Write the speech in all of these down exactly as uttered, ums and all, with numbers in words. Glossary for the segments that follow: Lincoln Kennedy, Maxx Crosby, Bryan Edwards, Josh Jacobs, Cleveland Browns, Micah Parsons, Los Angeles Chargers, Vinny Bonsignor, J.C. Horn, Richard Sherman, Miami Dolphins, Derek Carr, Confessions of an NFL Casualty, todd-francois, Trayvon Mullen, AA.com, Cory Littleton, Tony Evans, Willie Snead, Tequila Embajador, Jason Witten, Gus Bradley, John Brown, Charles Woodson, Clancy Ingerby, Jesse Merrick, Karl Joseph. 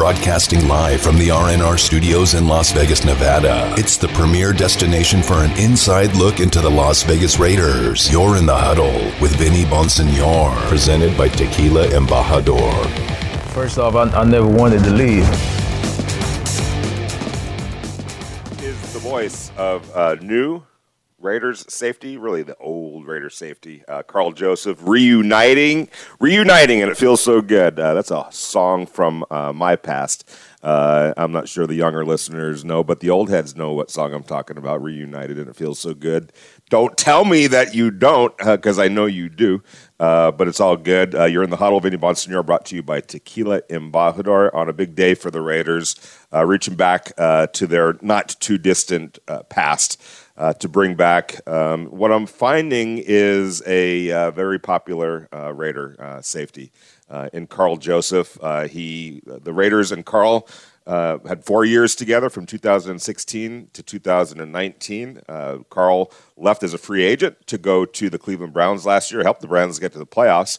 broadcasting live from the R N R studios in Las Vegas, Nevada. It's the premier destination for an inside look into the Las Vegas Raiders. You're in the huddle with Vinny Bonsignor, presented by Tequila Embajador. First off, I, I never wanted to leave. Is the voice of uh, new Raiders safety, really the old Raiders safety, uh, Karl Joseph, reuniting, reuniting, and it feels so good. Uh, that's a song from uh, my past. Uh, I'm not sure the younger listeners know, but the old heads know what song I'm talking about, Reunited, and it feels so good. Don't tell me that you don't, because uh, I know you do, uh, but it's all good. Uh, you're in the huddle. Vinny Bonsignor, brought to you by Tequila Embajador on a big day for the Raiders, uh, reaching back uh, to their not-too-distant uh, past. Uh, to bring back um, what I'm finding is a uh, very popular uh, Raider uh, safety uh, in Karl Joseph. Uh, he, the Raiders and Karl uh, had four years together from two thousand sixteen to two thousand nineteen. Uh, Karl left as a free agent to go to the Cleveland Browns last year, helped the Browns get to the playoffs.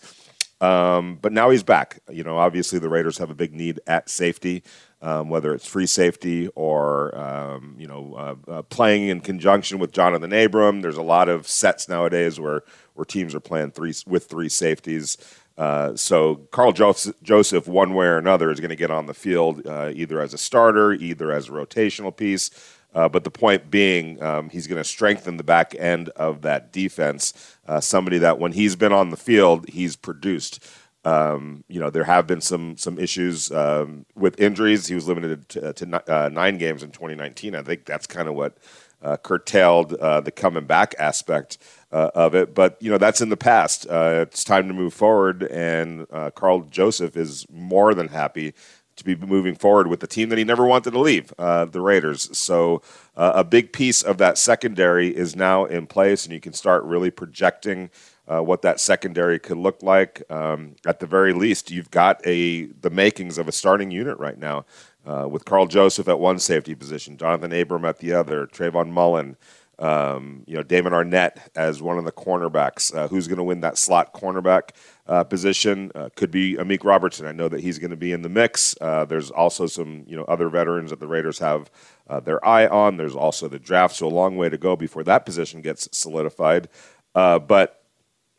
Um, but now he's back. You know, obviously the Raiders have a big need at safety. Um, whether it's free safety or, um, you know, uh, uh, playing in conjunction with Jonathan Abram. There's a lot of sets nowadays where, where teams are playing three with three safeties. Uh, so Karl Joseph, Joseph, one way or another, is going to get on the field uh, either as a starter, either as a rotational piece. Uh, but the point being, um, he's going to strengthen the back end of that defense, uh, somebody that when he's been on the field, he's produced. Um, you know, there have been some some issues um, with injuries. He was limited to, to uh, nine games in twenty nineteen. I think that's kind of what uh, curtailed uh, the coming back aspect uh, of it. But, you know, that's in the past. Uh, it's time to move forward, and uh, Karl Joseph is more than happy to be moving forward with the team that he never wanted to leave, uh, the Raiders. So uh, a big piece of that secondary is now in place, and you can start really projecting Uh, what that secondary could look like. Um, at the very least, you've got a the makings of a starting unit right now uh, with Karl Joseph at one safety position, Jonathan Abram at the other, Trayvon Mullen, um, you know, Damon Arnette as one of the cornerbacks. Uh, who's going to win that slot cornerback uh, position? Uh, could be Amik Robertson. I know that he's going to be in the mix. Uh, there's also some you know other veterans that the Raiders have uh, their eye on. There's also the draft, so a long way to go before that position gets solidified. Uh, but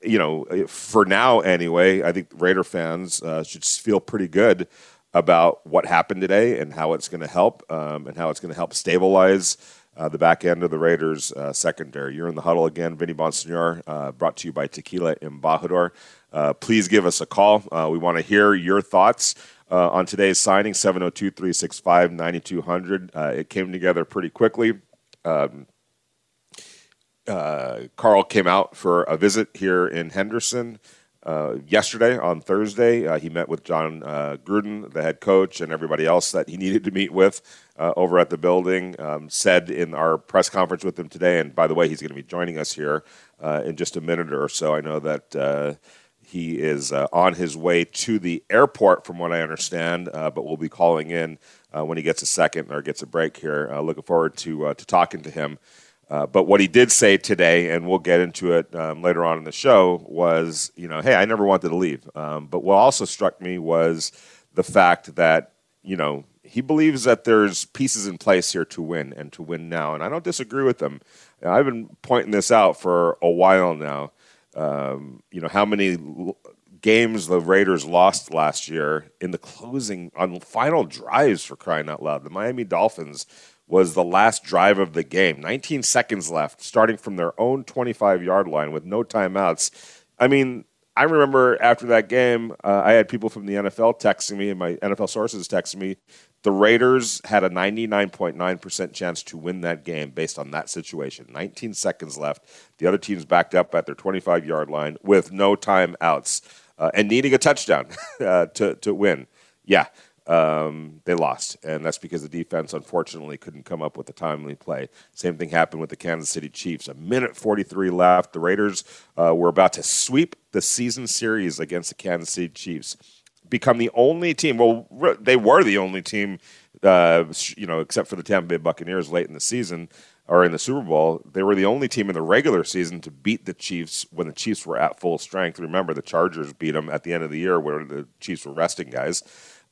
You know, for now anyway, I think Raider fans uh, should feel pretty good about what happened today and how it's going to help um, and how it's going to help stabilize uh, the back end of the Raiders' uh, secondary. You're in the huddle again. Vinny Bonsignor, uh, brought to you by Tequila Embajador. Uh, please give us a call. Uh, we want to hear your thoughts uh, on today's signing, seven oh two, three six five, nine two hundred. Uh, it came together pretty quickly. Um Uh, Karl came out for a visit here in Henderson uh, yesterday on Thursday. Uh, he met with John uh, Gruden, the head coach, and everybody else that he needed to meet with uh, over at the building. Um, said in our press conference with him today, and by the way, he's going to be joining us here uh, in just a minute or so. I know that uh, he is uh, on his way to the airport, from what I understand, uh, but we'll be calling in uh, when he gets a second or gets a break here. Uh, looking forward to uh, to talking to him. Uh, but what he did say today, and we'll get into it um, later on in the show, was, you know, hey, I never wanted to leave. Um, but what also struck me was the fact that, you know, he believes that there's pieces in place here to win and to win now. And I don't disagree with him. I've been pointing this out for a while now. Um, you know, how many l- games the Raiders lost last year in the closing, on final drives, for crying out loud. The Miami Dolphins was the last drive of the game. nineteen seconds left, starting from their own twenty-five-yard line with no timeouts. I mean, I remember after that game, uh, I had people from the N F L texting me, and my N F L sources texting me, the Raiders had a ninety-nine point nine percent chance to win that game based on that situation. nineteen seconds left. The other team's backed up at their twenty-five-yard line with no timeouts uh, and needing a touchdown uh, to, to win. Yeah. Um, they lost, and that's because the defense, unfortunately, couldn't come up with a timely play. Same thing happened with the Kansas City Chiefs. A minute forty-three left. The Raiders uh, were about to sweep the season series against the Kansas City Chiefs, become the only team. Well, re- they were the only team, uh, you know, except for the Tampa Bay Buccaneers late in the season or in the Super Bowl. They were the only team in the regular season to beat the Chiefs when the Chiefs were at full strength. Remember, the Chargers beat them at the end of the year where the Chiefs were resting guys.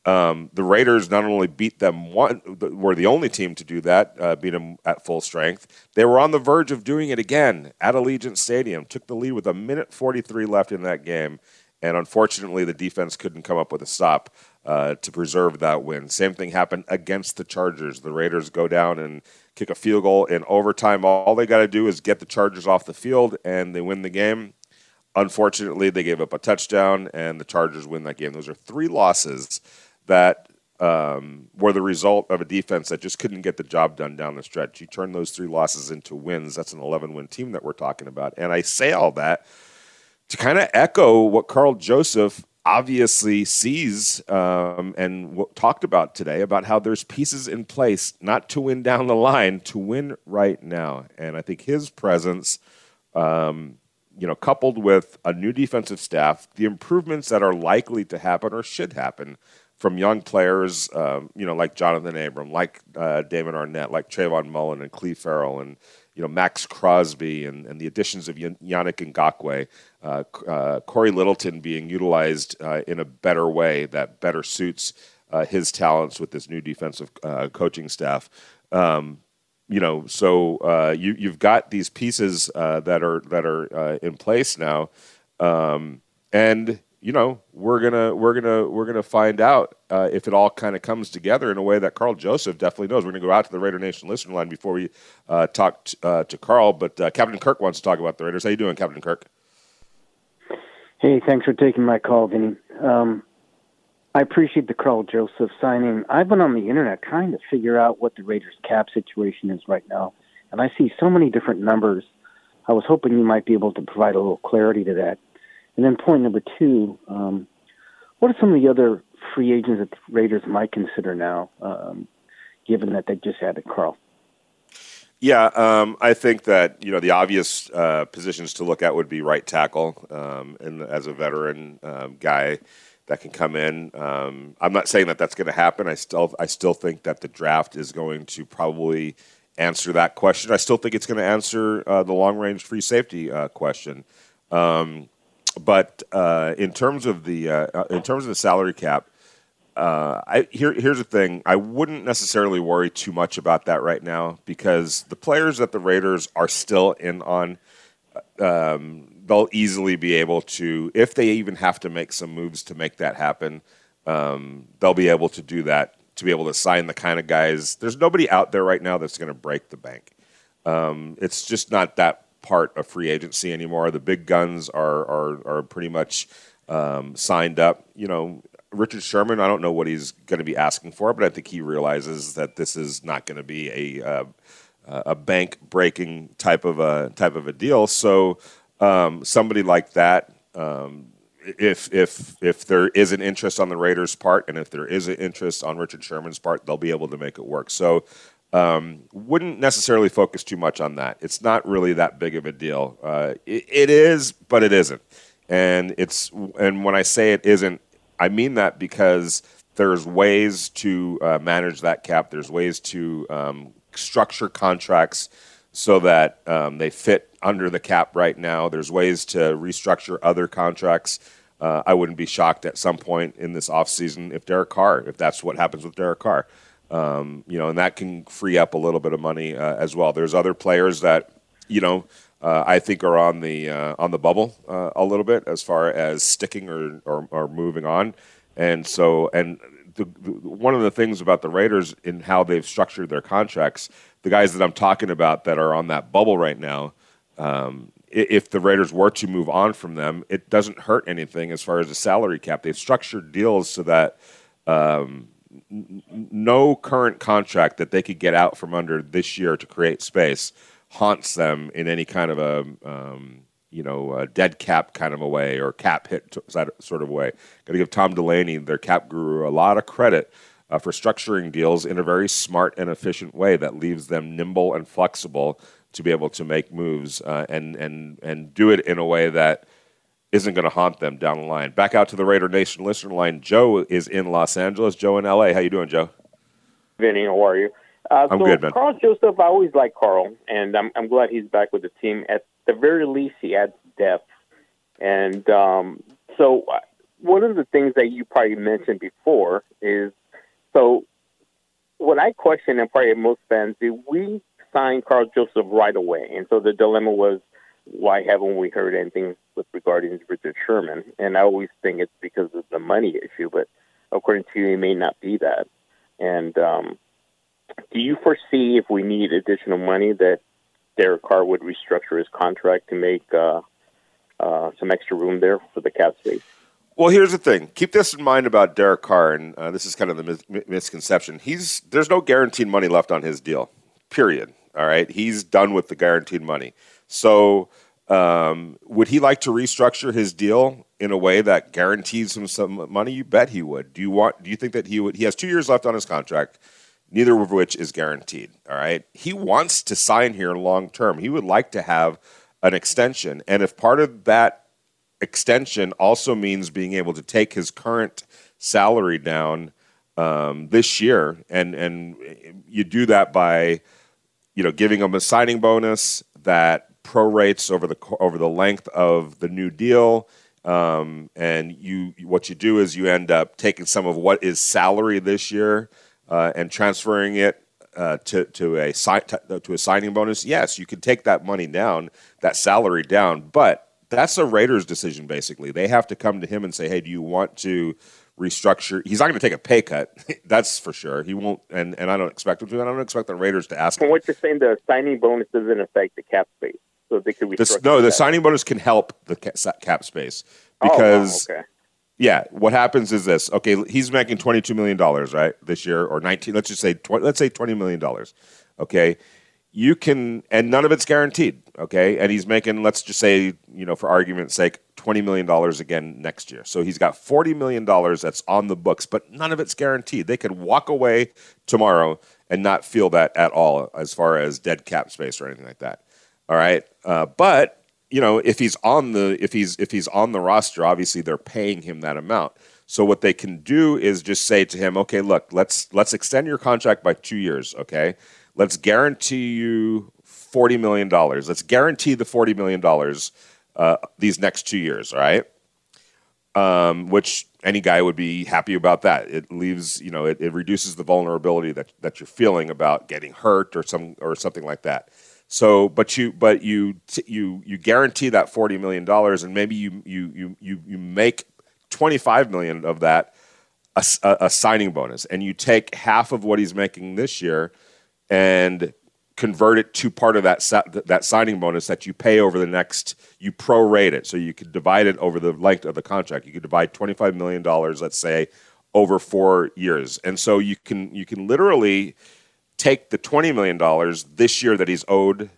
Um, the Raiders not only beat them one, were the only team to do that, uh, beat them at full strength. They were on the verge of doing it again at Allegiant Stadium, took the lead with a minute forty-three left in that game, and unfortunately the defense couldn't come up with a stop uh, to preserve that win. Same thing happened against the Chargers. The Raiders go down and kick a field goal in overtime. All they got to do is get the Chargers off the field, and they win the game. Unfortunately, they gave up a touchdown, and the Chargers win that game. Those are three losses that um, were the result of a defense that just couldn't get the job done down the stretch. You turn those three losses into wins. That's an eleven-win team that we're talking about. And I say all that to kind of echo what Karl Joseph obviously sees um, and what talked about today, about how there's pieces in place not to win down the line, to win right now. And I think his presence, um, you know, coupled with a new defensive staff, the improvements that are likely to happen or should happen from young players, um, you know, like Jonathan Abram, like uh, Damon Arnette, like Trayvon Mullen and Clelin Ferrell, and, you know, Maxx Crosby, and, and the additions of Yannick Ngakoue, uh, uh, Cory Littleton being utilized uh, in a better way that better suits uh, his talents with this new defensive uh, coaching staff. Um, you know, so uh, you, you've got these pieces uh, that are that are uh, in place now, um, and. You know, we're gonna we're gonna we're gonna find out uh, if it all kind of comes together in a way that Karl Joseph definitely knows. We're gonna go out to the Raider Nation listener line before we uh, talk t- uh, to Karl. But uh, Captain Kirk wants to talk about the Raiders. How you doing, Captain Kirk? Hey, thanks for taking my call, Vinny. Um, I appreciate the Karl Joseph signing. I've been on the internet trying to figure out what the Raiders' cap situation is right now, and I see so many different numbers. I was hoping you might be able to provide a little clarity to that. And then point number two, um, what are some of the other free agents that the Raiders might consider now, um, given that they just added Karl? Yeah, um, I think that, you know, the obvious uh, positions to look at would be right tackle, um, and as a veteran um, guy that can come in. Um, I'm not saying that that's going to happen. I still, I still think that the draft is going to probably answer that question. I still think it's going to answer uh, the long-range free safety uh, question. Um, But uh, in terms of the uh, in terms of the salary cap, uh, I, here here's the thing: I wouldn't necessarily worry too much about that right now because the players that the Raiders are still in on, um, they'll easily be able to, if they even have to make some moves to make that happen, um, they'll be able to do that to be able to sign the kind of guys. There's nobody out there right now that's going to break the bank. Um, it's just not that part of free agency anymore. The big guns are are, are pretty much um, signed up. You know, Richard Sherman, I don't know what he's going to be asking for, but I think he realizes that this is not going to be a uh, a bank breaking type of a type of a deal. So um, somebody like that, um, if if if there is an interest on the Raiders' part, and if there is an interest on Richard Sherman's part, they'll be able to make it work. So. Um, wouldn't necessarily focus too much on that. It's not really that big of a deal. Uh, it, it is, but it isn't. And it's and when I say it isn't, I mean that because there's ways to uh, manage that cap. There's ways to um, structure contracts so that um, they fit under the cap right now. There's ways to restructure other contracts. Uh, I wouldn't be shocked at some point in this offseason if Derek Carr, if that's what happens with Derek Carr. Um, you know, and that can free up a little bit of money uh, as well. There's other players that, you know, uh, I think are on the uh, on the bubble uh, a little bit as far as sticking or or, or moving on. And so, and the, the, one of the things about the Raiders in how they've structured their contracts, the guys that I'm talking about that are on that bubble right now, um, if the Raiders were to move on from them, it doesn't hurt anything as far as the salary cap. They've structured deals so that. Um, No current contract that they could get out from under this year to create space haunts them in any kind of a, um, you know, a dead cap kind of a way or cap hit sort of way. Got to give Tom Delaney, their cap guru, a lot of credit uh, for structuring deals in a very smart and efficient way that leaves them nimble and flexible to be able to make moves uh, and and and do it in a way that isn't going to haunt them down the line. Back out to the Raider Nation listener line. Joe is in Los Angeles. Joe in L A. How you doing, Joe? Vinny, how are you? Uh, I'm so good, man. Karl Joseph, I always like Karl, and I'm, I'm glad he's back with the team. At the very least, he adds depth. And um, so one of the things that you probably mentioned before is, so what I question, and probably most fans, did we sign Karl Joseph right away? And so the dilemma was, why haven't we heard anything with regarding Richard Sherman? And I always think it's because of the money issue, but according to you, it may not be that. And um, do you foresee, if we need additional money, that Derek Carr would restructure his contract to make uh, uh, some extra room there for the cap space? Well, here's the thing. Keep this in mind about Derek Carr, and uh, this is kind of the mis- misconception. He's there's no guaranteed money left on his deal, period. All right? He's done with the guaranteed money. So um, would he like to restructure his deal in a way that guarantees him some money? You bet he would. Do you want? Do you think that he would? He has two years left on his contract, neither of which is guaranteed. All right, he wants to sign here long term. He would like to have an extension, and if part of that extension also means being able to take his current salary down um, this year, and and you do that by, you know, giving him a signing bonus that prorates over the over the length of the new deal, um, and you what you do is you end up taking some of what is salary this year uh, and transferring it uh, to to a to a signing bonus. Yes, you can take that money down, that salary down, but that's a Raiders decision. Basically, they have to come to him and say, "Hey, do you want to restructure?" He's not going to take a pay cut. That's for sure. He won't, and, and I don't expect him to. I don't expect the Raiders to ask him. From what you're saying, the signing bonus doesn't affect the cap space. So they could restructure. No, the that. signing bonus can help the cap space because, oh, wow, okay. yeah, what happens is this. Okay, he's making twenty-two million dollars right this year, or nineteen. Let's just say twenty. Let's say twenty million dollars. Okay, you can, and none of it's guaranteed. Okay, and he's making, let's just say, you know, for argument's sake, twenty million dollars again next year. So he's got forty million dollars that's on the books, but none of it's guaranteed. They could walk away tomorrow and not feel that at all as far as dead cap space or anything like that. All right, uh, but you know, if he's on the if he's if he's on the roster, obviously they're paying him that amount. So what they can do is just say to him, okay, look, let's let's extend your contract by two years. Okay, let's guarantee you forty million dollars. Let's guarantee the forty million dollars uh, these next two years. All right, um, which any guy would be happy about that. It leaves, you know, it, it reduces the vulnerability that that you're feeling about getting hurt or some or something like that. So, but you, but you, you, you guarantee that forty million dollars, and maybe you, you, you, you make twenty-five million of that a, a, a signing bonus, and you take half of what he's making this year, and convert it to part of that that signing bonus that you pay over the next. You prorate it, so you could divide it over the length of the contract. You could divide twenty-five million dollars, let's say, over four years, and so you can you can literally take the twenty million dollars this year that he's owed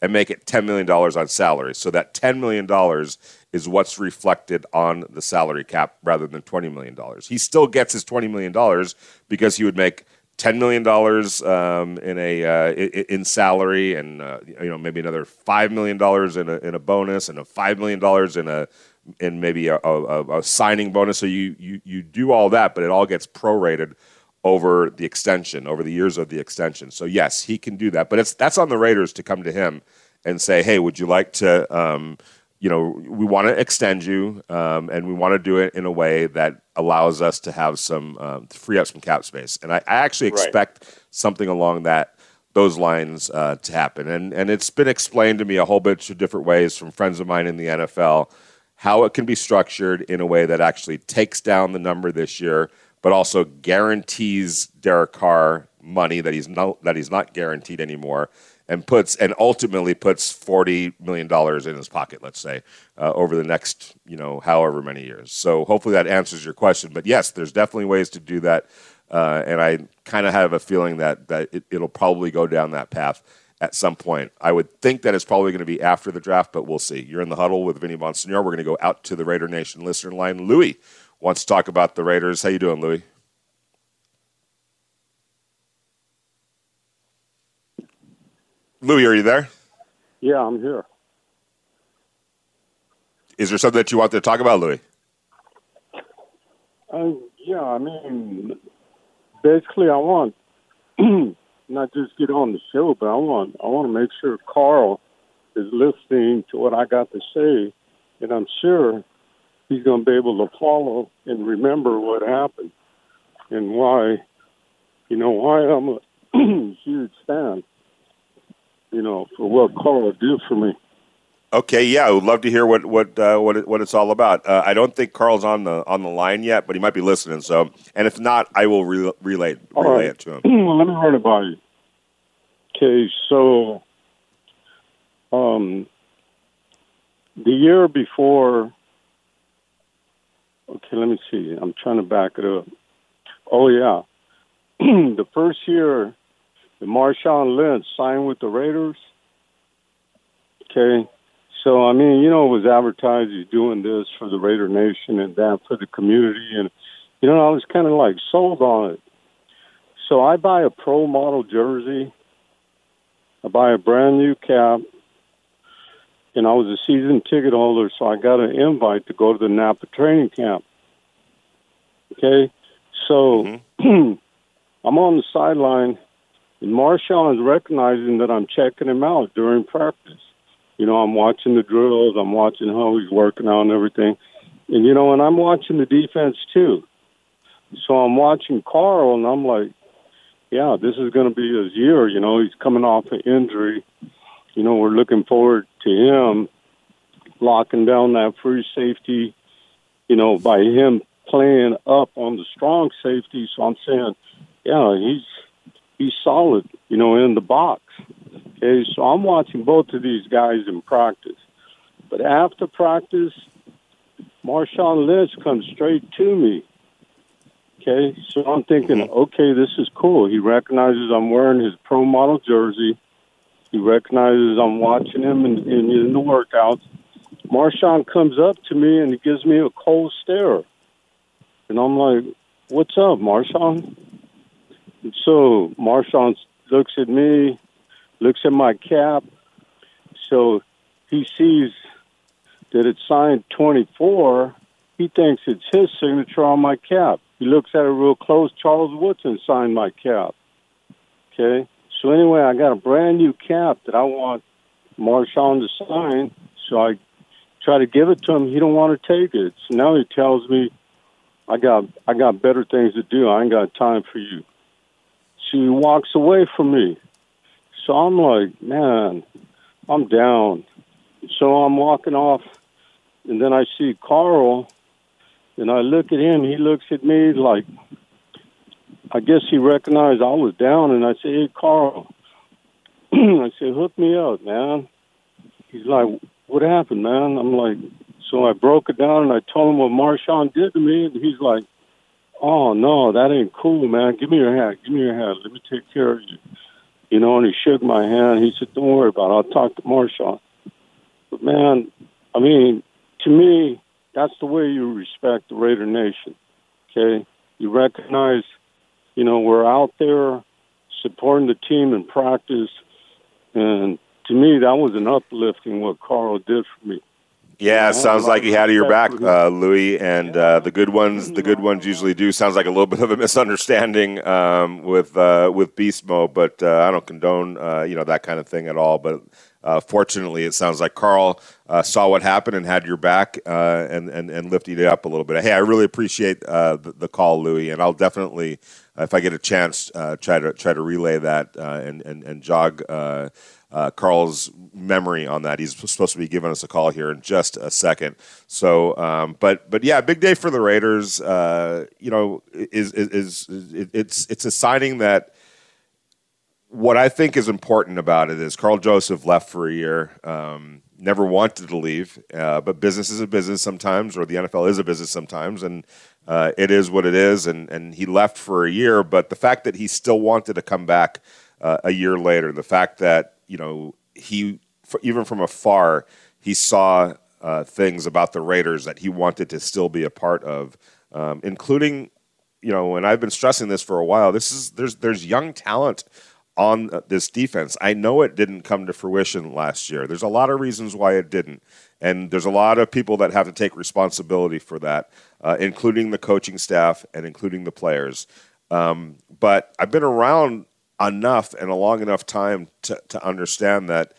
and make it ten million dollars on salary. So that ten million dollars is what's reflected on the salary cap rather than twenty million dollars. He still gets his twenty million dollars because he would make ten million dollars um, in a uh, in salary, and uh, you know, maybe another five million dollars in a in a bonus, and a five million dollars in a in maybe a, a, a signing bonus. So you you you do all that, but it all gets prorated over the extension, over the years of the extension. So yes, he can do that, but it's that's on the Raiders to come to him and say, "Hey, would you like to? Um, you know, we want to extend you, um, and we want to do it in a way that allows us to have some um, to free up some cap space." And I, I actually expect right. something along that those lines uh, to happen. And and it's been explained to me a whole bunch of different ways from friends of mine in the N F L how it can be structured in a way that actually takes down the number this year, but also guarantees Derek Carr money that he's not that he's not guaranteed anymore, and puts and ultimately puts forty million dollars in his pocket, let's say, uh, over the next, you know, however many years. So hopefully that answers your question. But yes, there's definitely ways to do that, uh, and I kind of have a feeling that that it, it'll probably go down that path at some point. I would think that it's probably going to be after the draft, but we'll see. You're in the huddle with Vinny Bonsignor. We're going to go out to the Raider Nation listener line. Louis wants to talk about the Raiders. How you doing, Louis? Louis, are you there? Yeah, I'm here. Is there something that you want to talk about, Louis? Uh, yeah, I mean, basically, I want not just get on the show, but I want I want to make sure Carl is listening to what I got to say, and I'm sure he's going to be able to follow and remember what happened and why, you know, why I'm a huge fan, you know, for what Carl did for me. Okay, yeah, I would love to hear what what uh, what it, what it's all about. Uh, I don't think Carl's on the on the line yet, but he might be listening. So, and if not, I will re- relay all relay right. it to him. Well, let me write about it. Okay, so um, the year before. Okay, let me see. I'm trying to back it up. Oh yeah, the first year, the Marshawn Lynch signed with the Raiders. Okay. So, I mean, you know, it was advertised he's doing this for the Raider Nation and that for the community. And, you know, I was kind of like sold on it. So I buy a pro model jersey. I buy a brand new cap. And I was a season ticket holder, so I got an invite to go to the Napa training camp. Okay. So mm-hmm. I'm on the sideline, and Marshawn is recognizing that I'm checking him out during practice. You know, I'm watching the drills. I'm watching how he's working out and everything. And, you know, and I'm watching the defense, too. So I'm watching Carl, and I'm like, yeah, this is going to be his year. You know, he's coming off an injury. You know, we're looking forward to him locking down that free safety, you know, by him playing up on the strong safety. So I'm saying, yeah, he's he's solid, you know, in the box. Okay, so I'm watching both of these guys in practice. But after practice, Marshawn Lynch comes straight to me. Okay, so I'm thinking, okay, this is cool. He recognizes I'm wearing his pro model jersey. He recognizes I'm watching him in, in, in the workouts. Marshawn comes up to me and he gives me a cold stare. And I'm like, what's up, Marshawn? And so Marshawn looks at me, looks at my cap, so he sees that it's signed twenty-four. He thinks it's his signature on my cap. He looks at it real close. Charles Woodson signed my cap. Okay? So anyway, I got a brand new cap that I want Marshawn to sign, so I try to give it to him. He don't want to take it. So now he tells me, I got, I got better things to do. I ain't got time for you. So he walks away from me. So I'm like, man, I'm down. So I'm walking off, and then I see Carl, and I look at him. He looks at me like, I guess he recognized I was down, and I say, hey, Carl. I say, hook me up, man. He's like, what happened, man? I'm like, so I broke it down, and I told him what Marshawn did to me, and he's like, oh, no, that ain't cool, man. Give me your hat. Give me your hat. Let me take care of you. You know, and he shook my hand. He said, don't worry about it. I'll talk to Marshawn. But, man, I mean, to me, that's the way you respect the Raider Nation, okay? You recognize, you know, we're out there supporting the team in practice. And to me, that was an uplifting what Carl did for me. Yeah, sounds like he had your back, uh, Louis, and uh, the good ones. The good ones usually do. Sounds like a little bit of a misunderstanding um, with uh, with Beast Mo, but uh, I don't condone uh, you know that kind of thing at all. But uh, fortunately, it sounds like Carl uh, saw what happened and had your back uh, and and and lifted it up a little bit. Hey, I really appreciate uh, the, the call, Louis, and I'll definitely, if I get a chance, uh, try to try to relay that uh, and and and jog. Uh, Uh, Carl's memory on that. He's supposed to be giving us a call here in just a second. So, um, but but yeah, big day for the Raiders. Uh, you know, is is, is it, it's it's a signing that what I think is important about it is Karl Joseph left for a year. Um, never wanted to leave, uh, but business is a business sometimes, or the N F L is a business sometimes, and uh, it is what it is. And and he left for a year, but the fact that he still wanted to come back uh, a year later, the fact that you know, he, even from afar, he saw uh, things about the Raiders that he wanted to still be a part of, um, including, you know, and I've been stressing this for a while, this is, there's, there's young talent on this defense. I know it didn't come to fruition last year. There's a lot of reasons why it didn't. And there's a lot of people that have to take responsibility for that, uh, including the coaching staff and including the players. Um, but I've been around enough and a long enough time to, to understand that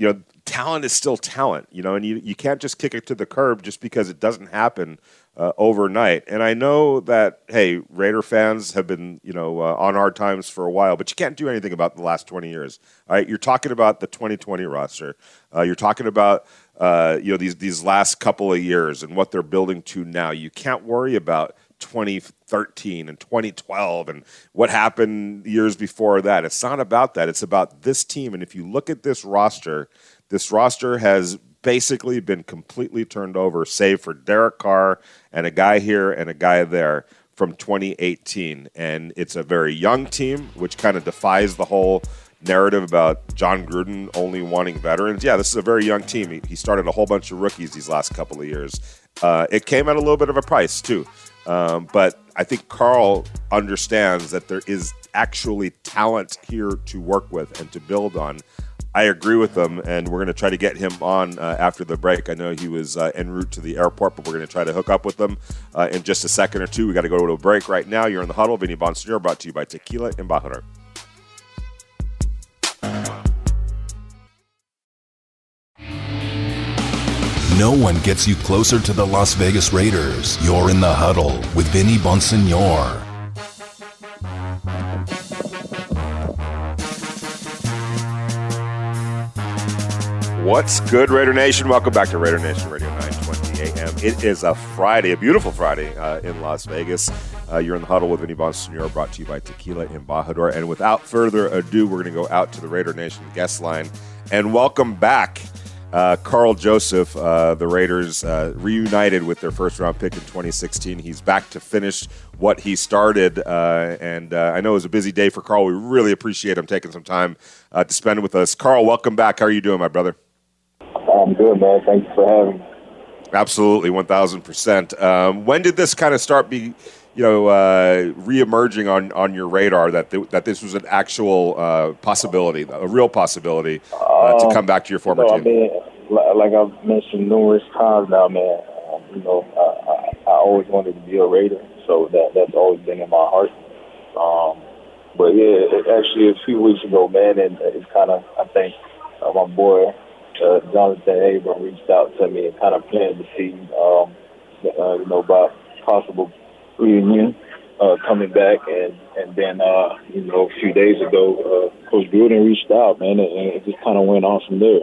you know, talent is still talent, you know, and you, you can't just kick it to the curb just because it doesn't happen uh, overnight. And I know that, hey, Raider fans have been, you know, uh, on hard times for a while, but you can't do anything about the last twenty years. All right, you're talking about the twenty twenty roster. Uh, you're talking about, uh, you know, these, these last couple of years and what they're building to now. You can't worry about twenty thirteen and twenty twelve and what happened years before that. It's not about that. It's about this team. And if you look at this roster, this roster has basically been completely turned over, save for Derek Carr and a guy here and a guy there from twenty eighteen. And it's a very young team, which kind of defies the whole narrative about John Gruden only wanting veterans. Yeah, this is a very young team. He, he started a whole bunch of rookies these last couple of years. Uh, it came at a little bit of a price, too. Um, but I think Karl understands that there is actually talent here to work with and to build on. I agree with him, and we're going to try to get him on uh, after the break. I know he was uh, en route to the airport, but we're going to try to hook up with him uh, in just a second or two. We got to go to a break right now. You're in the huddle. Vinny Bonsignor, brought to you by Tequila Embajador. No one gets you closer to the Las Vegas Raiders. You're in the huddle with Vinny Bonsignor. What's good, Raider Nation? Welcome back to Raider Nation Radio nine twenty a.m. It is a Friday, a beautiful Friday uh, in Las Vegas. Uh, you're in the huddle with Vinny Bonsignor, brought to you by Tequila Embajador. And without further ado, we're going to go out to the Raider Nation guest line and welcome back Uh, Karl Joseph. uh, the Raiders uh, reunited with their first-round pick in twenty sixteen. He's back to finish what he started, uh, and uh, I know it was a busy day for Karl. We really appreciate him taking some time uh, to spend with us. Karl, welcome back. How are you doing, my brother? I'm good, man. Thanks for having me. Absolutely, one thousand percent. Um, when did this kind of start be, you know, uh, reemerging on, on your radar that th- that this was an actual uh, possibility, a real possibility uh, to come back to your former um, you know, team? I mean, like I've mentioned numerous times now, man, um, you know, I, I, I always wanted to be a Raider, so that that's always been in my heart. Um, but yeah, it, actually a few weeks ago, man, and it's kind of, I think, uh, my boy uh, Jonathan Abram reached out to me and kind of planned to see, um, uh, you know, about possible reunion uh, coming back, and and then uh, you know a few days ago, uh, Coach Gruden reached out, man, and it just kind of went on from there.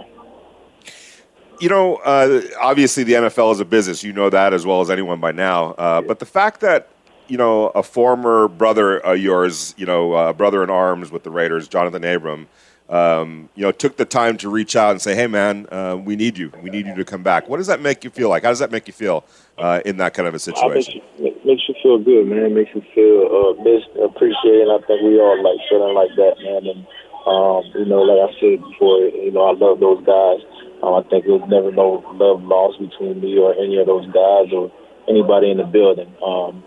You know, uh, obviously the N F L is a business. You know that as well as anyone by now. Uh, yeah. But the fact that you know a former brother of yours, you know, uh, brother in arms with the Raiders, Jonathan Abram, um, you know, took the time to reach out and say, "Hey, man, uh, we need you. We need you to come back." What does that make you feel like? How does that make you feel uh, in that kind of a situation? Makes you feel good, man. Makes you feel uh, missed, appreciated. I think we all like feeling like that, man. And um, you know, like I said before, you know, I love those guys. Um, I think there was never no love lost between me or any of those guys or anybody in the building. Um,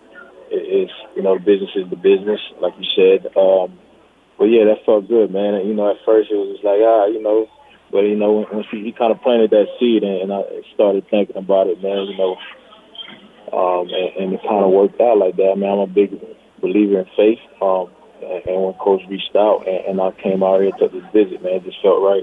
it, it's you know, business is the business, like you said. Um, but yeah, that felt good, man. And, you know, at first it was just like ah, you know, but you know, once you, you kind of planted that seed, and, and I started thinking about it, man. You know. Um, and, and it kind of worked out like that. I mean, I'm a big believer in faith. Um, and, and when Coach reached out and, and I came out here to this visit, man, it just felt right.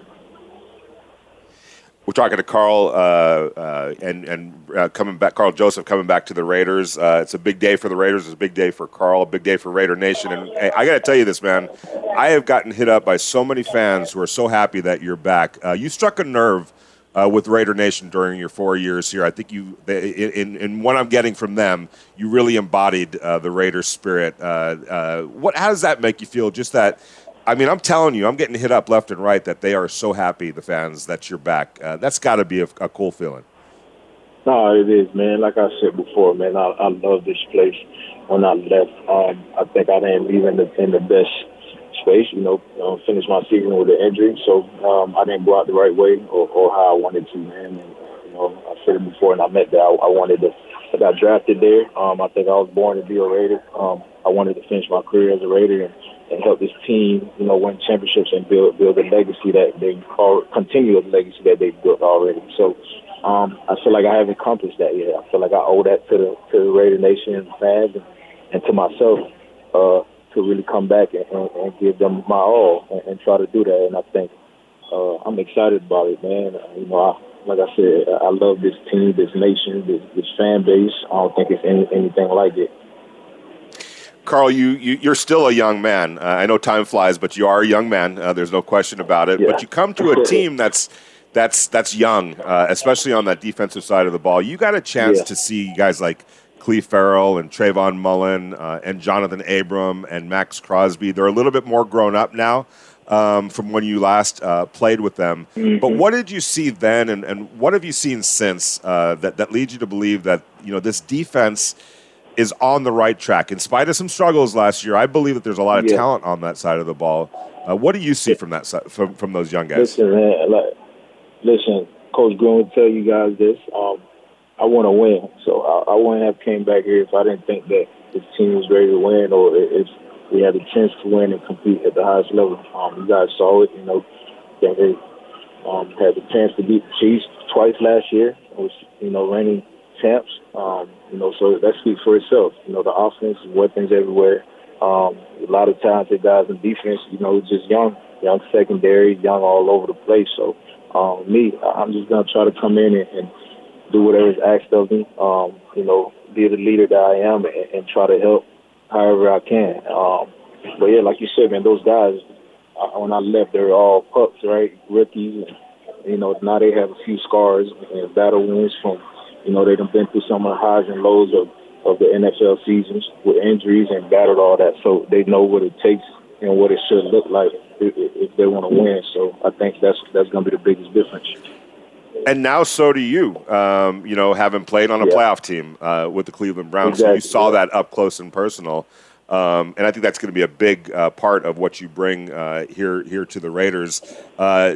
We're talking to Karl uh, uh, and, and uh, coming back, Karl Joseph coming back to the Raiders. Uh, it's a big day for the Raiders. It's a big day for Karl, a big day for Raider Nation. And hey, I got to tell you this, man. I have gotten hit up by so many fans who are so happy that you're back. Uh, you struck a nerve Uh, with Raider Nation during your four years here. I think you, they, in, in what I'm getting from them, you really embodied uh, the Raider spirit. Uh, uh, what? How does that make you feel? Just that, I mean, I'm telling you, I'm getting hit up left and right that they are so happy, the fans, that you're back. Uh, that's got to be a, a cool feeling. No, it is, man. Like I said before, man, I, I love this place. When I left, um, I think I didn't leave in the, in the best space, you know, you know, finish my season with an injury, so um, I didn't go out the right way or, or how I wanted to, man. And, you know, I said it before, and I meant that I, I wanted to. I got drafted there. Um, I think I was born to be a Raider. Um, I wanted to finish my career as a Raider and, and help this team, you know, win championships and build build a legacy that they continue the legacy that they built already. So um, I feel like I haven't accomplished that yet. I feel like I owe that to the to the Raider Nation and the fans and, and to myself. Uh, to really come back and, and, and give them my all and, and try to do that. And I think uh, I'm excited about it, man. You know, I, like I said, I love this team, this nation, this, this fan base. I don't think it's any, anything like it. Karl, you, you, you're still a young man. Uh, I know time flies, but you are a young man. Uh, there's no question about it. Yeah. But you come to a team that's that's that's young, uh, especially on that defensive side of the ball. You got a chance yeah. to see guys like Clelin Ferrell and Trayvon Mullen uh, and Jonathan Abram and Maxx Crosby. They're a little bit more grown up now um, from when you last uh, played with them. Mm-hmm. But what did you see then, and, and what have you seen since uh, that, that leads you to believe that, you know, this defense is on the right track? In spite of some struggles last year, I believe that there's a lot of yeah. talent on that side of the ball. Uh, what do you see from that side, from, from those young guys? Listen, man, like, listen, Coach Green will tell you guys this. Um, I want to win, so I, I wouldn't have came back here if I didn't think that this team was ready to win, or if we had a chance to win and compete at the highest level. Um, you guys saw it, you know, that they um, had the chance to beat the Chiefs twice last year. It was, you know, reigning champs. Um, you know, so that speaks for itself. You know, the offense, weapons everywhere. Um, a lot of talented guys in defense. You know, just young, young secondary, young all over the place. So, um, me, I'm just gonna try to come in and, and do whatever is asked of me. Um, you know, be the leader that I am, and, and try to help however I can. Um, but yeah, like you said, man, those guys. I, when I left, they were all pups, right? Rookies. And, you know, now they have a few scars and battle wounds from. You know, they've been through some of the highs and lows of, of the N F L seasons with injuries and battled all that. So they know what it takes and what it should look like if, if they want to win. So I think that's that's going to be the biggest difference. And now so do you, um, you know, having played on a yeah. playoff team uh, with the Cleveland Browns. Exactly. So you saw yeah. that up close and personal. Um, and I think that's going to be a big uh, part of what you bring uh, here, here to the Raiders. Uh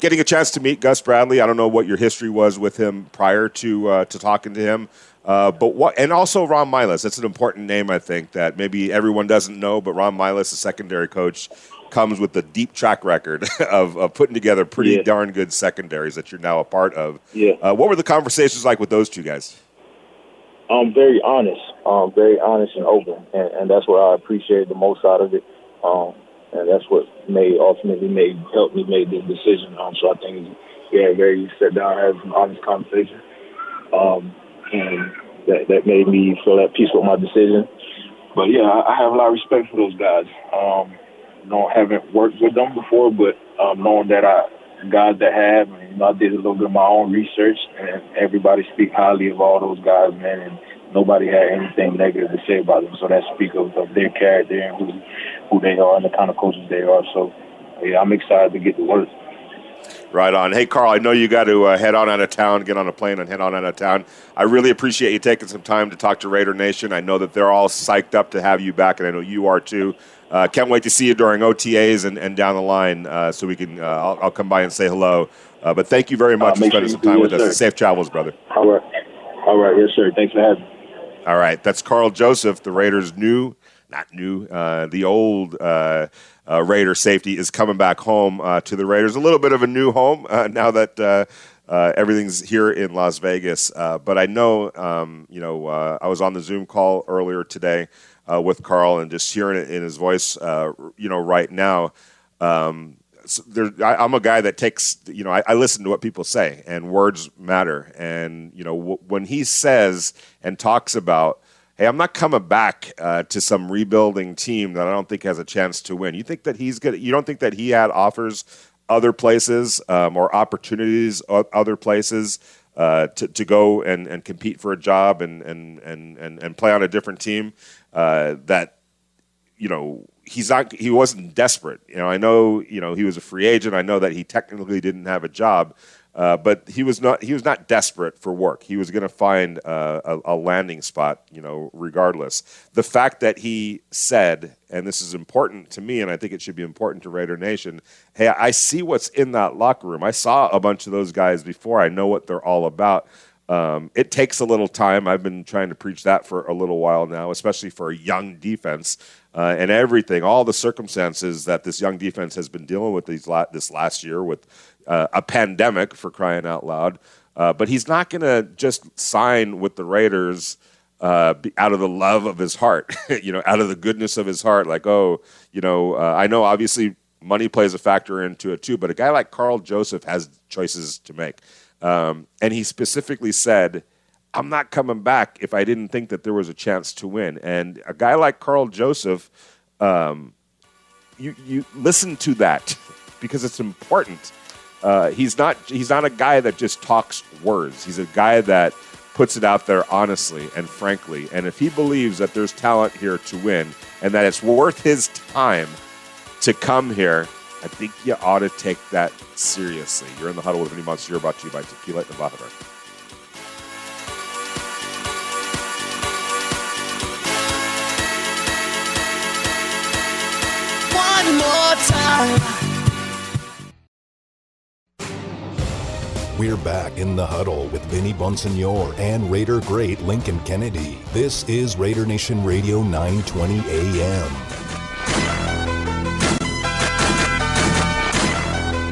Getting a chance to meet Gus Bradley, I don't know what your history was with him prior to uh, to talking to him, uh, but what and also Ron Milas. That's an important name, I think, that maybe everyone doesn't know, but Ron Milas, the secondary coach, comes with the deep track record of, of putting together pretty yeah. darn good secondaries that you're now a part of. Yeah. Uh, what were the conversations like with those two guys? Um, very honest, um, very honest and open, and, and that's what I appreciated the most out of it. Um, And that's what made ultimately made helped me make this decision. Um, so I think, yeah, very sat down and had an honest conversation, um, and that that made me feel at peace with my decision. But yeah, I, I have a lot of respect for those guys. Um, you know, haven't worked with them before, but um, knowing that I guys that have, and you know, I did a little bit of my own research, and everybody speak highly of all those guys, man, and nobody had anything negative to say about them. So that speaks of, of their character and who who they are and the kind of coaches they are. So, yeah, I'm excited to get to work. Right on. Hey, Karl, I know you got to uh, head on out of town, get on a plane and head on out of town. I really appreciate you taking some time to talk to Raider Nation. I know that they're all psyched up to have you back, and I know you are too. Uh, can't wait to see you during O T As and, and down the line uh, so we can uh, – I'll, I'll come by and say hello. Uh, but thank you very much uh, for spending sure some time with us. Sir. Safe travels, brother. All right. All right. Yes, sir. Thanks for having me. All right, that's Karl Joseph, the Raiders' new, not new, uh, the old uh, uh, Raider safety is coming back home uh, to the Raiders. A little bit of a new home uh, now that uh, uh, everything's here in Las Vegas. Uh, but I know, um, you know, uh, I was on the Zoom call earlier today uh, with Karl, and just hearing it in his voice, uh, you know, right now. Um, So there, I, I'm a guy that takes, you know, I, I listen to what people say, and words matter. And, you know, w- when he says and talks about, hey, I'm not coming back uh, to some rebuilding team that I don't think has a chance to win. You think that he's going to, you don't think that he had offers other places um, or opportunities other places uh, to, to go and, and compete for a job and, and, and, and, and play on a different team uh, that, you know, He's not. He wasn't desperate. You know. I know. You know. He was a free agent. I know that he technically didn't have a job, uh, but he was not. He was not desperate for work. He was going to find uh, a, a landing spot. You know, regardless. The fact that he said, and this is important to me, and I think it should be important to Raider Nation. Hey, I see what's in that locker room. I saw a bunch of those guys before. I know what they're all about. Um, it takes a little time. I've been trying to preach that for a little while now, especially for a young defense. Uh, and everything, all the circumstances that this young defense has been dealing with these la- this last year with uh, a pandemic, for crying out loud. Uh, but he's not going to just sign with the Raiders uh, be out of the love of his heart, you know, out of the goodness of his heart. Like, oh, you know, uh, I know obviously money plays a factor into it too, but a guy like Karl Joseph has choices to make. Um, and he specifically said, I'm not coming back if I didn't think that there was a chance to win. And a guy like Karl Joseph, um, you, you listen to that because it's important. Uh, he's not he's not a guy that just talks words. He's a guy that puts it out there honestly and frankly. And if he believes that there's talent here to win and that it's worth his time to come here, I think you ought to take that seriously. You're in the huddle with Vinny Monsieur, brought to you by Tequila Embajador. One more time. We're back in the huddle with Vinny Bonsignor and Raider great Lincoln Kennedy. This is Raider Nation Radio nine twenty A M.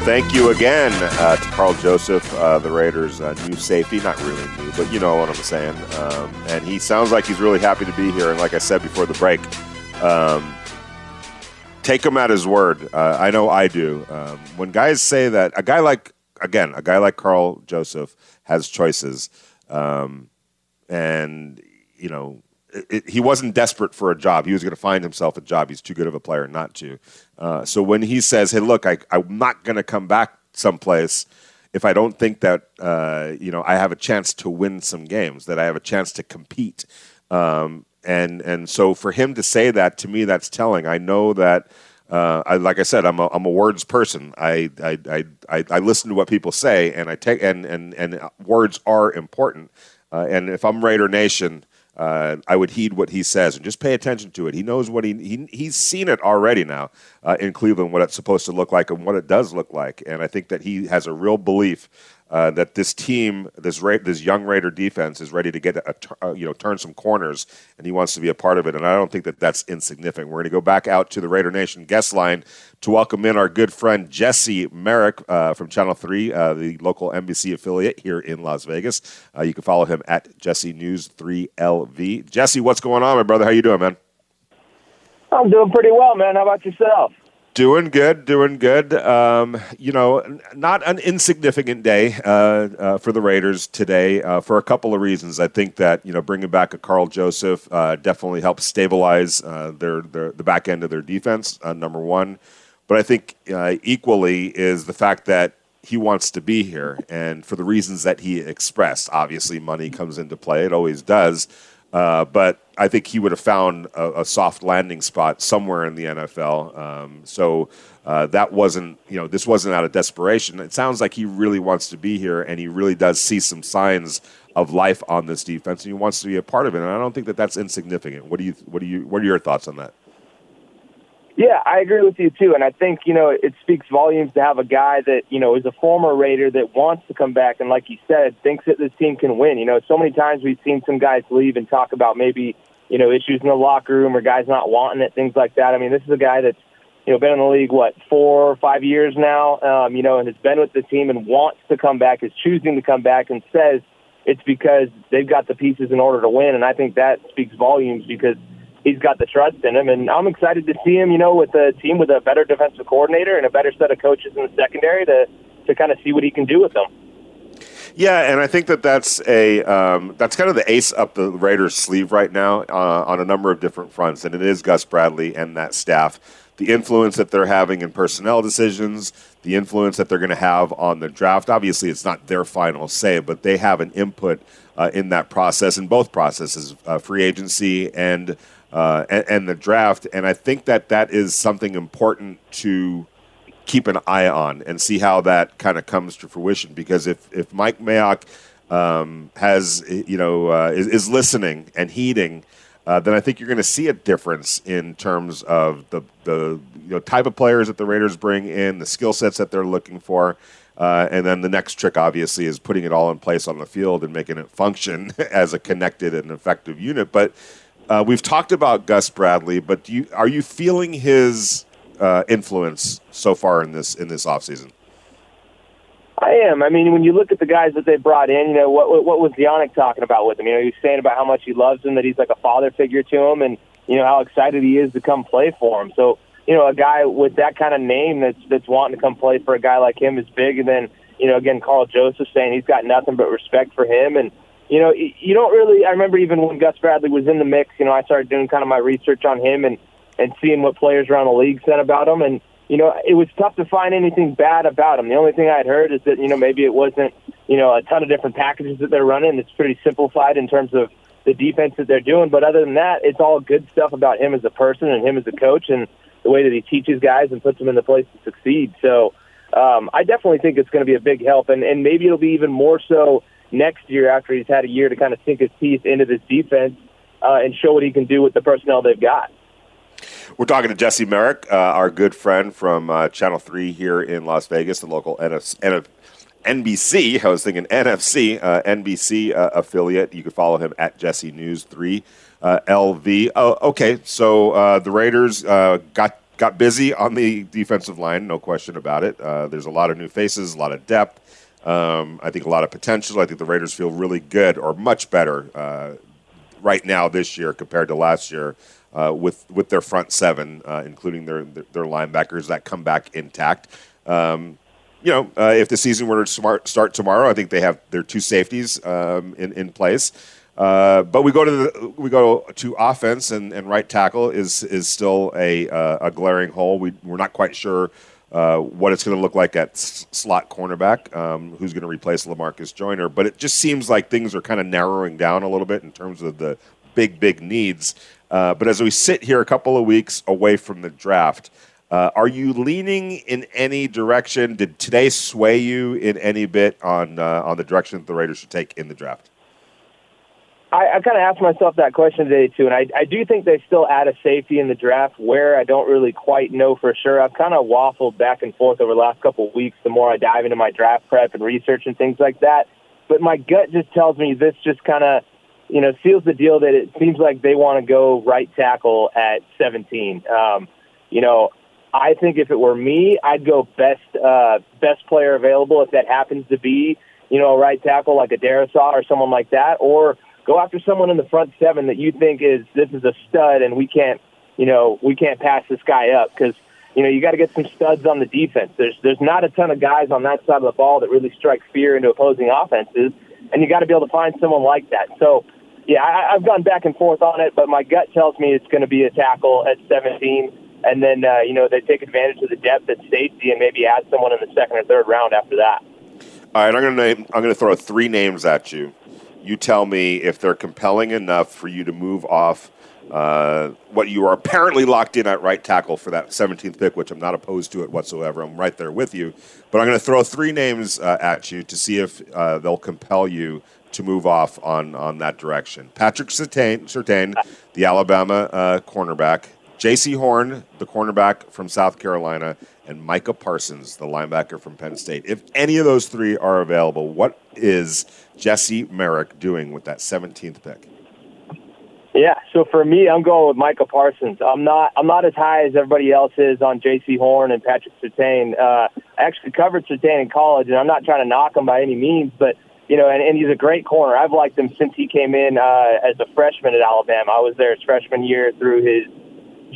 Thank you again uh, to Karl Joseph, uh, the Raiders' uh, new safety. Not really new, but you know what I'm saying. Um, and he sounds like he's really happy to be here. And like I said before the break, um, take him at his word. Uh, I know I do. Um, when guys say that, a guy like Again, a guy like Karl Joseph has choices, um, and you know it, it, he wasn't desperate for a job. He was going to find himself a job. He's too good of a player not to. Uh, so when he says, "Hey, look, I, I'm not going to come back someplace if I don't think that uh, you know I have a chance to win some games, that I have a chance to compete," um, and and so for him to say that, to me, that's telling. I know that. Uh, I, like I said, I'm a, I'm a words person. I, I, I, I listen to what people say, and I take and, and, and words are important. Uh, and if I'm Raider Nation, uh, I would heed what he says and just pay attention to it. He knows what he, he he's seen it already now uh, in Cleveland, what it's supposed to look like and what it does look like. And I think that he has a real belief uh, that this team, this Ra- this young Raider defense, is ready to get a, a you know turn some corners, and he wants to be a part of it. And I don't think that that's insignificant. We're going to go back out to the Raider Nation guest line to welcome in our good friend Jesse Merrick uh, from Channel Three, uh, the local N B C affiliate here in Las Vegas. Uh, you can follow him at Jesse News three L V. Jesse, what's going on, my brother? How you doing, man? I'm doing pretty well, man. How about yourself? Doing good, doing good. Um, you know, not an insignificant day uh, uh, for the Raiders today uh, for a couple of reasons. I think that, you know, bringing back a Karl Joseph uh, definitely helps stabilize uh, their, their the back end of their defense, uh, number one. But I think uh, equally is the fact that he wants to be here, and for the reasons that he expressed. Obviously, money comes into play. It always does. Uh, but I think he would have found a, a soft landing spot somewhere in the N F L. Um, so uh, that wasn't, you know, this wasn't out of desperation. It sounds like he really wants to be here, and he really does see some signs of life on this defense, and he wants to be a part of it. And I don't think that that's insignificant. What do you, what do you, what are your thoughts on that? Yeah, I agree with you too. And I think, you know, it speaks volumes to have a guy that, you know, is a former Raider that wants to come back and, like you said, thinks that this team can win. You know, so many times we've seen some guys leave and talk about maybe, you know, issues in the locker room or guys not wanting it, things like that. I mean, this is a guy that's, you know, been in the league, what, four or five years now, um, you know, and has been with the team and wants to come back, is choosing to come back, and says it's because they've got the pieces in order to win. And I think that speaks volumes because he's got the trust in him, and I'm excited to see him, you know, with a team with a better defensive coordinator and a better set of coaches in the secondary to, to kind of see what he can do with them. Yeah, and I think that that's a um, that's kind of the ace up the Raiders' sleeve right now uh, on a number of different fronts, and it is Gus Bradley and that staff. The influence that they're having in personnel decisions, the influence that they're going to have on the draft. Obviously, it's not their final say, but they have an input uh, in that process, in both processes, uh, free agency and Uh, and, and the draft, and I think that that is something important to keep an eye on and see how that kind of comes to fruition. Because if, if Mike Mayock um, has you know uh, is, is listening and heeding, uh, then I think you're going to see a difference in terms of the the you know, type of players that the Raiders bring in, the skill sets that they're looking for. Uh, and then the next trick, obviously, is putting it all in place on the field and making it function as a connected and effective unit. But Uh, we've talked about Gus Bradley, but do you, are you feeling his uh, influence so far in this in this offseason? I am. I mean, when you look at the guys that they brought in, you know, what what was Yannick talking about with him? You know, he was saying about how much he loves him, that he's like a father figure to him, and, you know, how excited he is to come play for him. So you know, a guy with that kind of name that's that's wanting to come play for a guy like him is big. And then, you know, again, Karl Joseph saying he's got nothing but respect for him. And, you know, you don't really – I remember even when Gus Bradley was in the mix, you know, I started doing kind of my research on him and, and seeing what players around the league said about him. And, you know, it was tough to find anything bad about him. The only thing I had heard is that, you know, maybe it wasn't, you know, a ton of different packages that they're running. It's pretty simplified in terms of the defense that they're doing. But other than that, it's all good stuff about him as a person and him as a coach and the way that he teaches guys and puts them in the place to succeed. So um, I definitely think it's going to be a big help. And, and maybe it'll be even more so next year after he's had a year to kind of sink his teeth into this defense uh, and show what he can do with the personnel they've got. We're talking to Jesse Merrick, uh, our good friend from uh, Channel three here in Las Vegas, the local N F C, N B C, I was thinking N F C, uh, N B C uh, affiliate. You can follow him at Jesse News three uh, L V. Oh, okay, so uh, the Raiders uh, got got busy on the defensive line, no question about it. Uh, there's a lot of new faces, a lot of depth. Um, I think a lot of potential. I think the Raiders feel really good or much better uh, right now this year compared to last year. Uh, with with their front seven, uh, including their, their their linebackers, that come back intact. Um, you know, uh, if the season were to smart, start tomorrow, I think they have their two safeties um, in in place. Uh, but we go to the, we go to offense, and, and right tackle is is still a uh, a glaring hole. We we're not quite sure uh, what it's going to look like at s- slot cornerback, um, who's going to replace LaMarcus Joyner. But it just seems like things are kind of narrowing down a little bit in terms of the big big needs. Uh, but as we sit here a couple of weeks away from the draft, uh, are you leaning in any direction? Did today sway you in any bit on uh, on the direction that the Raiders should take in the draft? I, I kind of asked myself that question today, too, and I, I do think they still add a safety in the draft where I don't really quite know for sure. I've kind of waffled back and forth over the last couple of weeks the more I dive into my draft prep and research and things like that. But my gut just tells me this just kind of, you know, seals the deal that it seems like they want to go right tackle at seventeen. Um, you know, I think if it were me, I'd go best uh, best player available if that happens to be, you know, a right tackle like a Darisaw or someone like that, or go after someone in the front seven that you think is, this is a stud and we can't, you know, we can't pass this guy up because, you know, you got to get some studs on the defense. There's, there's not a ton of guys on that side of the ball that really strike fear into opposing offenses, and you got to be able to find someone like that. So, yeah, I, I've gone back and forth on it, but my gut tells me it's going to be a tackle at seventeen, and then, uh, you know, they take advantage of the depth at safety and maybe add someone in the second or third round after that. All right, I'm going to name, I'm going to throw three names at you. You tell me if they're compelling enough for you to move off uh, what you are apparently locked in at right tackle for that seventeenth pick, which I'm not opposed to it whatsoever. I'm right there with you. But I'm going to throw three names uh, at you to see if uh, they'll compel you to move off on, on that direction. Patrick Surtain, Surtain the Alabama uh, cornerback, J C. Horn, the cornerback from South Carolina, and Micah Parsons, the linebacker from Penn State. If any of those three are available, what is Jesse Merrick doing with that seventeenth pick? Yeah, so for me, I'm going with Micah Parsons. I'm not I'm not as high as everybody else is on J C. Horn and Patrick Surtain. Uh, I actually covered Surtain in college, and I'm not trying to knock him by any means, but you know, and, and he's a great corner. I've liked him since he came in uh, as a freshman at Alabama. I was there his freshman year through his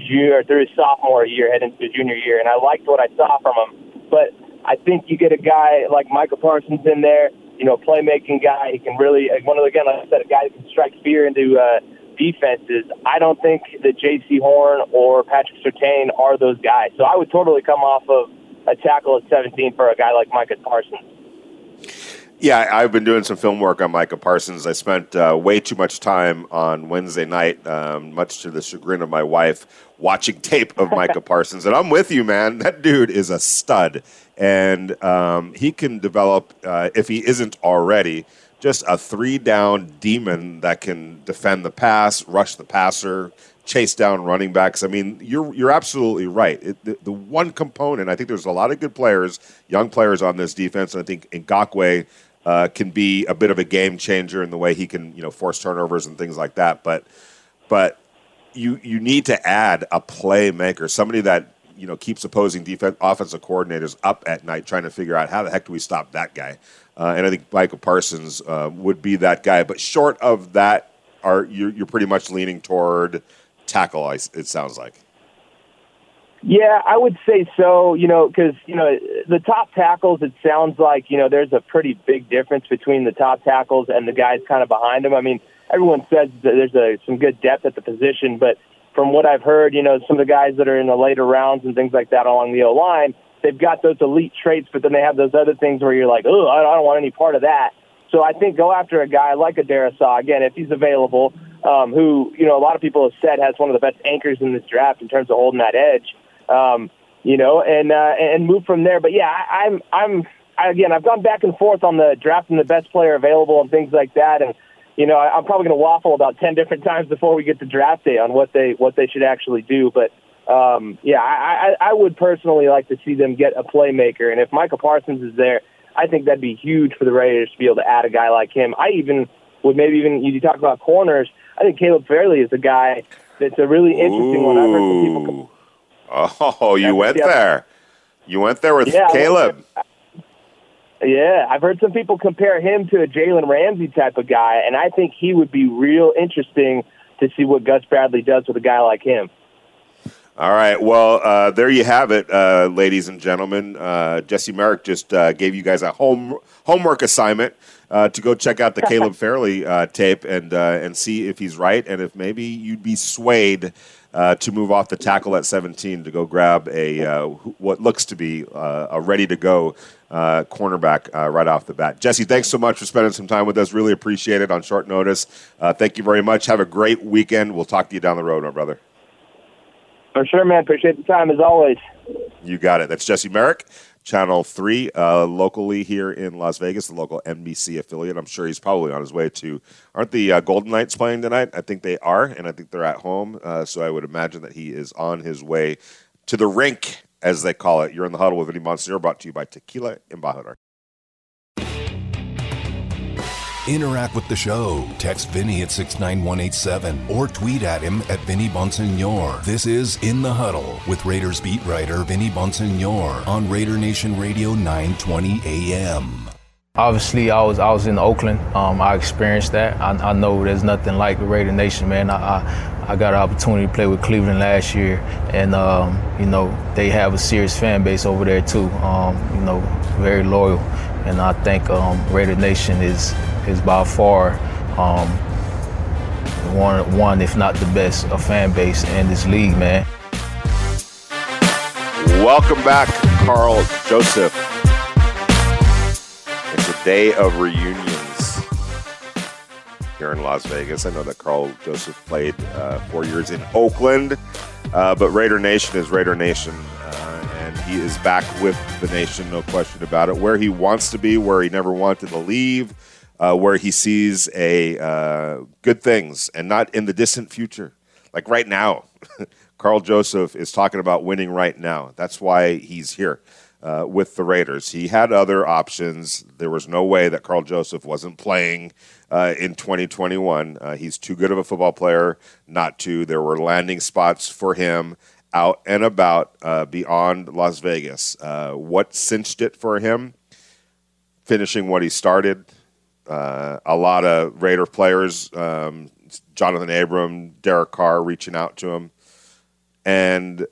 junior, through his sophomore year, heading into his junior year, and I liked what I saw from him. But I think you get a guy like Micah Parsons in there, you know, playmaking guy. He can really, one of the, again, like I said, a guy that can strike fear into uh, defenses. I don't think that J C. Horn or Patrick Surtain are those guys. So I would totally come off of a tackle at seventeen for a guy like Micah Parsons. Yeah, I've been doing some film work on Micah Parsons. I spent uh, way too much time on Wednesday night, um, much to the chagrin of my wife, watching tape of Micah Parsons. And I'm with you, man. That dude is a stud. And um, he can develop, uh, if he isn't already, just a three-down demon that can defend the pass, rush the passer, chase down running backs. I mean, you're you're absolutely right. It, the, the one component, I think there's a lot of good players, young players on this defense, and I think Ngakoue Uh, can be a bit of a game changer in the way he can, you know, force turnovers and things like that. But, but you you need to add a playmaker, somebody that, you know, keeps opposing defense offensive coordinators up at night, trying to figure out how the heck do we stop that guy. Uh, and I think Micah Parsons uh, would be that guy. But short of that, are you're, you're pretty much leaning toward tackle, it sounds like. Yeah, I would say so, you know, because, you know, the top tackles, it sounds like, you know, there's a pretty big difference between the top tackles and the guys kind of behind them. I mean, everyone says that there's a, some good depth at the position, but from what I've heard, you know, some of the guys that are in the later rounds and things like that along the O-line, they've got those elite traits, but then they have those other things where you're like, oh, I don't want any part of that. So I think go after a guy like a Darisaw, again, if he's available, um, who, you know, a lot of people have said has one of the best anchors in this draft in terms of holding that edge, um, you know, and uh, and move from there. But, yeah, I, I'm, I'm I, again, I've gone back and forth on the drafting the best player available and things like that, and, you know, I, I'm probably going to waffle about ten different times before we get to draft day on what they what they should actually do. But, um, yeah, I, I, I would personally like to see them get a playmaker, and if Micah Parsons is there, I think that'd be huge for the Raiders to be able to add a guy like him. I even would maybe even, you talk about corners, I think Caleb Fairley is a guy that's a really interesting Ooh. One. I've heard some people come. Oh, you yeah, went yeah. there. You went there with yeah, Caleb. I heard, yeah, I've heard some people compare him to a Jalen Ramsey type of guy, and I think he would be real interesting to see what Gus Bradley does with a guy like him. All right, well, uh, there you have it, uh, ladies and gentlemen. Uh, Jesse Merrick just uh, gave you guys a home homework assignment uh, to go check out the Caleb Fairley uh, tape and uh, and see if he's right and if maybe you'd be swayed uh, to move off the tackle at seventeen to go grab a uh, what looks to be uh, a ready-to-go uh, cornerback uh, right off the bat. Jesse, thanks so much for spending some time with us. Really appreciate it on short notice. Uh, thank you very much. Have a great weekend. We'll talk to you down the road, my brother. For sure, man. Appreciate the time, as always. You got it. That's Jesse Merrick, Channel three, uh, locally here in Las Vegas, the local N B C affiliate. I'm sure he's probably on his way to, aren't the uh, Golden Knights playing tonight? I think they are, and I think they're at home. Uh, so I would imagine that he is on his way to the rink, as they call it. You're in the Huddle with Vinny Bonsignor, brought to you by Tequila Embajador. Interact with the show. Text Vinny at six nine one eight seven or tweet at him at Vinny Bonsignor. This is In the Huddle with Raiders beat writer Vinny Bonsignor on Raider Nation Radio nine twenty A M. Obviously, I was I was in Oakland. Um, I experienced that. I, I know there's nothing like the Raider Nation, man. I, I I got an opportunity to play with Cleveland last year, and um, you know they have a serious fan base over there too. Um, you know, very loyal, and I think um, Raider Nation is. is by far um, one, one, if not the best, a fan base in this league, man. Welcome back, Karl Joseph. It's a day of reunions here in Las Vegas. I know that Karl Joseph played uh, four years in Oakland, uh, but Raider Nation is Raider Nation, uh, and he is back with the nation, no question about it. Where he wants to be, where he never wanted to leave, Uh, where he sees a uh, good things and not in the distant future. Like right now, Karl Joseph is talking about winning right now. That's why he's here uh, with the Raiders. He had other options. There was no way that Karl Joseph wasn't playing uh, in twenty twenty-one. Uh, he's too good of a football player not to. There were landing spots for him out and about uh, beyond Las Vegas. Uh, what cinched it for him? Finishing what he started. Uh, a lot of Raider players, um, Jonathan Abram, Derek Carr, reaching out to him. And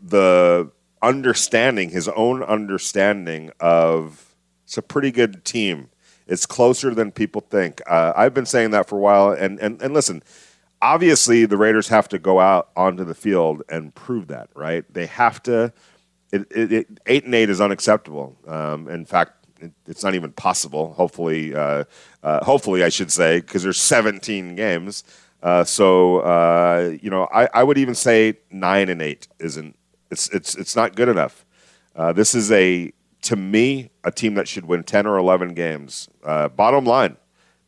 the understanding, his own understanding of it's a pretty good team. It's closer than people think. Uh, I've been saying that for a while. And, and, and listen, obviously the Raiders have to go out onto the field and prove that, right? They have to. It, it, it, eight and eight is unacceptable. Um, in fact, it's not even possible. Hopefully, uh, uh, hopefully I should say, because there's seventeen games. Uh, so uh, you know, I, I would even say nine and eight isn't. It's it's it's not good enough. Uh, this is a to me a team that should win ten or eleven games. Uh, bottom line,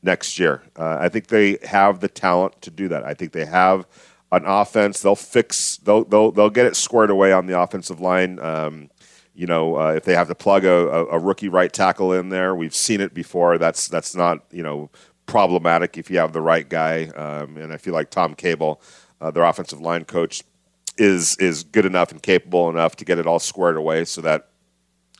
next year, uh, I think they have the talent to do that. I think they have an offense. They'll fix. They'll they'll they'll get it squared away on the offensive line. Um, You know, uh, if they have to plug a, a, a rookie right tackle in there, we've seen it before. That's that's not, you know, problematic if you have the right guy. Um, and I feel like Tom Cable, uh, their offensive line coach, is is good enough and capable enough to get it all squared away so that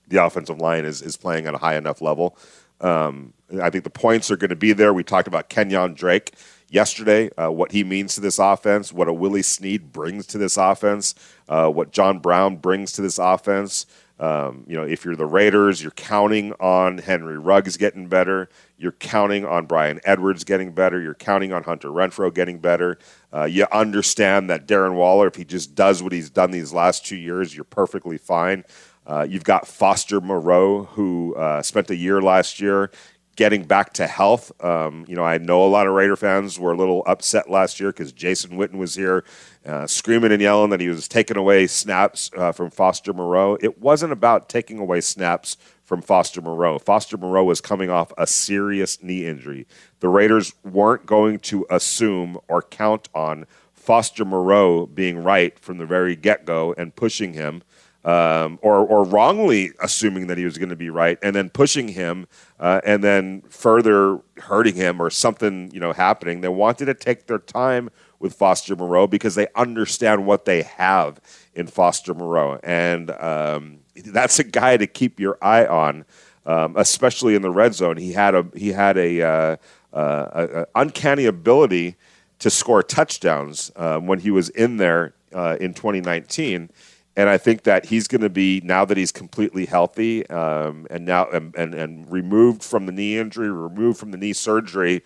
the offensive line is is playing at a high enough level. Um, I think the points are going to be there. We talked about Kenyon Drake. yesterday, uh, what he means to this offense, what a Willie Snead brings to this offense, uh, what John Brown brings to this offense. Um, you know, if you're the Raiders, you're counting on Henry Ruggs getting better. You're counting on Bryan Edwards getting better. You're counting on Hunter Renfrow getting better. Uh, you understand that Darren Waller, if he just does what he's done these last two years, you're perfectly fine. Uh, you've got Foster Moreau, who uh, spent a year last year getting back to health. Um, you know, I know a lot of Raider fans were a little upset last year because Jason Witten was here uh, screaming and yelling that he was taking away snaps uh, from Foster Moreau. It wasn't about taking away snaps from Foster Moreau. Foster Moreau was coming off a serious knee injury. The Raiders weren't going to assume or count on Foster Moreau being right from the very get-go and pushing him. Um, or, or wrongly assuming that he was going to be right and then pushing him uh, and then further hurting him or something, you know, happening. They wanted to take their time with Foster Moreau because they understand what they have in Foster Moreau. And um, that's a guy to keep your eye on, um, especially in the red zone. He had a he had a, uh, uh, a, a uncanny ability to score touchdowns uh, when he was in there uh, in twenty nineteen. And I think that he's going to be, now that he's completely healthy um, and now and, and, and removed from the knee injury, removed from the knee surgery,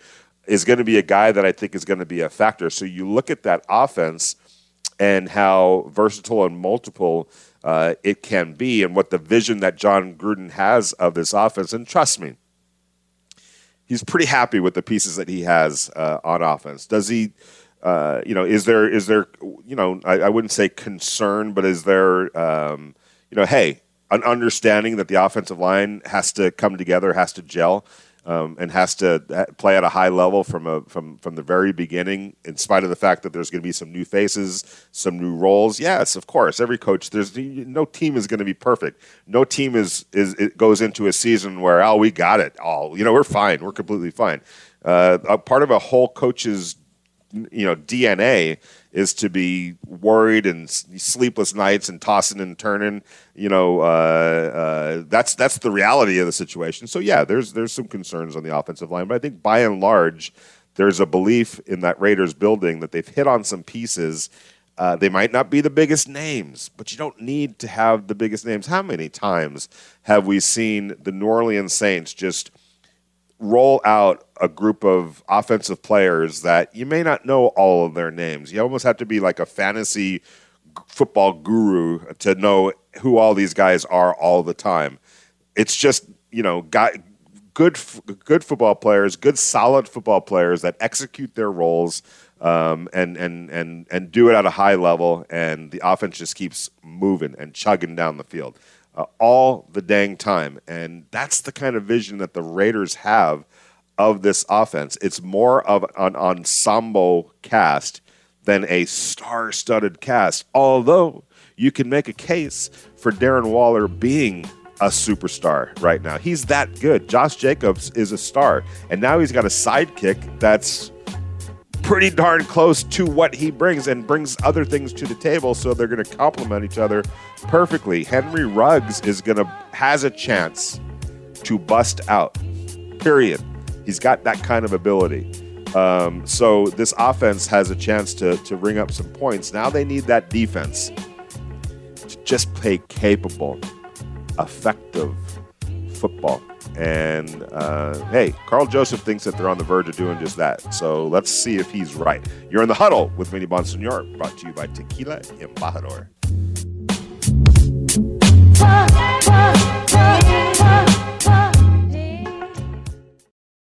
is going to be a guy that I think is going to be a factor. So you look at that offense and how versatile and multiple uh, it can be and what the vision that John Gruden has of this offense. And trust me, he's pretty happy with the pieces that he has uh, on offense. Does he... Uh, you know, is there, is there, you know, I, I wouldn't say concern, but is there, um, you know, hey, an understanding that the offensive line has to come together, has to gel, um, and has to play at a high level from a from from the very beginning, in spite of the fact that there's going to be some new faces, some new roles. Yes, of course, every coach. There's no team is going to be perfect. No team is is it goes into a season where oh we got it all. You know, we're fine. We're completely fine. Uh, a part of a whole coach's you know, D N A is to be worried and sleepless nights and tossing and turning. You know, uh, uh, that's that's the reality of the situation. So yeah, there's there's some concerns on the offensive line, but I think by and large, there's a belief in that Raiders building that they've hit on some pieces. Uh, they might not be the biggest names, but you don't need to have the biggest names. How many times have we seen the New Orleans Saints just roll out a group of offensive players that you may not know all of their names? You almost have to be like a fantasy football guru to know who all these guys are all the time. It's just, you know, got good, good football players, good, solid football players that execute their roles um, and, and, and, and do it at a high level. And the offense just keeps moving and chugging down the field. Uh, all the dang time. And that's the kind of vision that the Raiders have of this offense. It's more of an ensemble cast than a star-studded cast, although you can make a case for Darren Waller being a superstar right now. He's that good. Josh Jacobs is a star, and now he's got a sidekick that's pretty darn close to what he brings and brings other things to the table, so they're going to complement each other perfectly. Henry Ruggs is going to has a chance to bust out, period. He's got that kind of ability. Um, so this offense has a chance to, to ring up some points. Now they need that defense to just play capable, effective football. And, uh, hey, Karl Joseph thinks that they're on the verge of doing just that. So let's see if he's right. You're in the huddle with Vinny Bonsignor, brought to you by Tequila Embajador.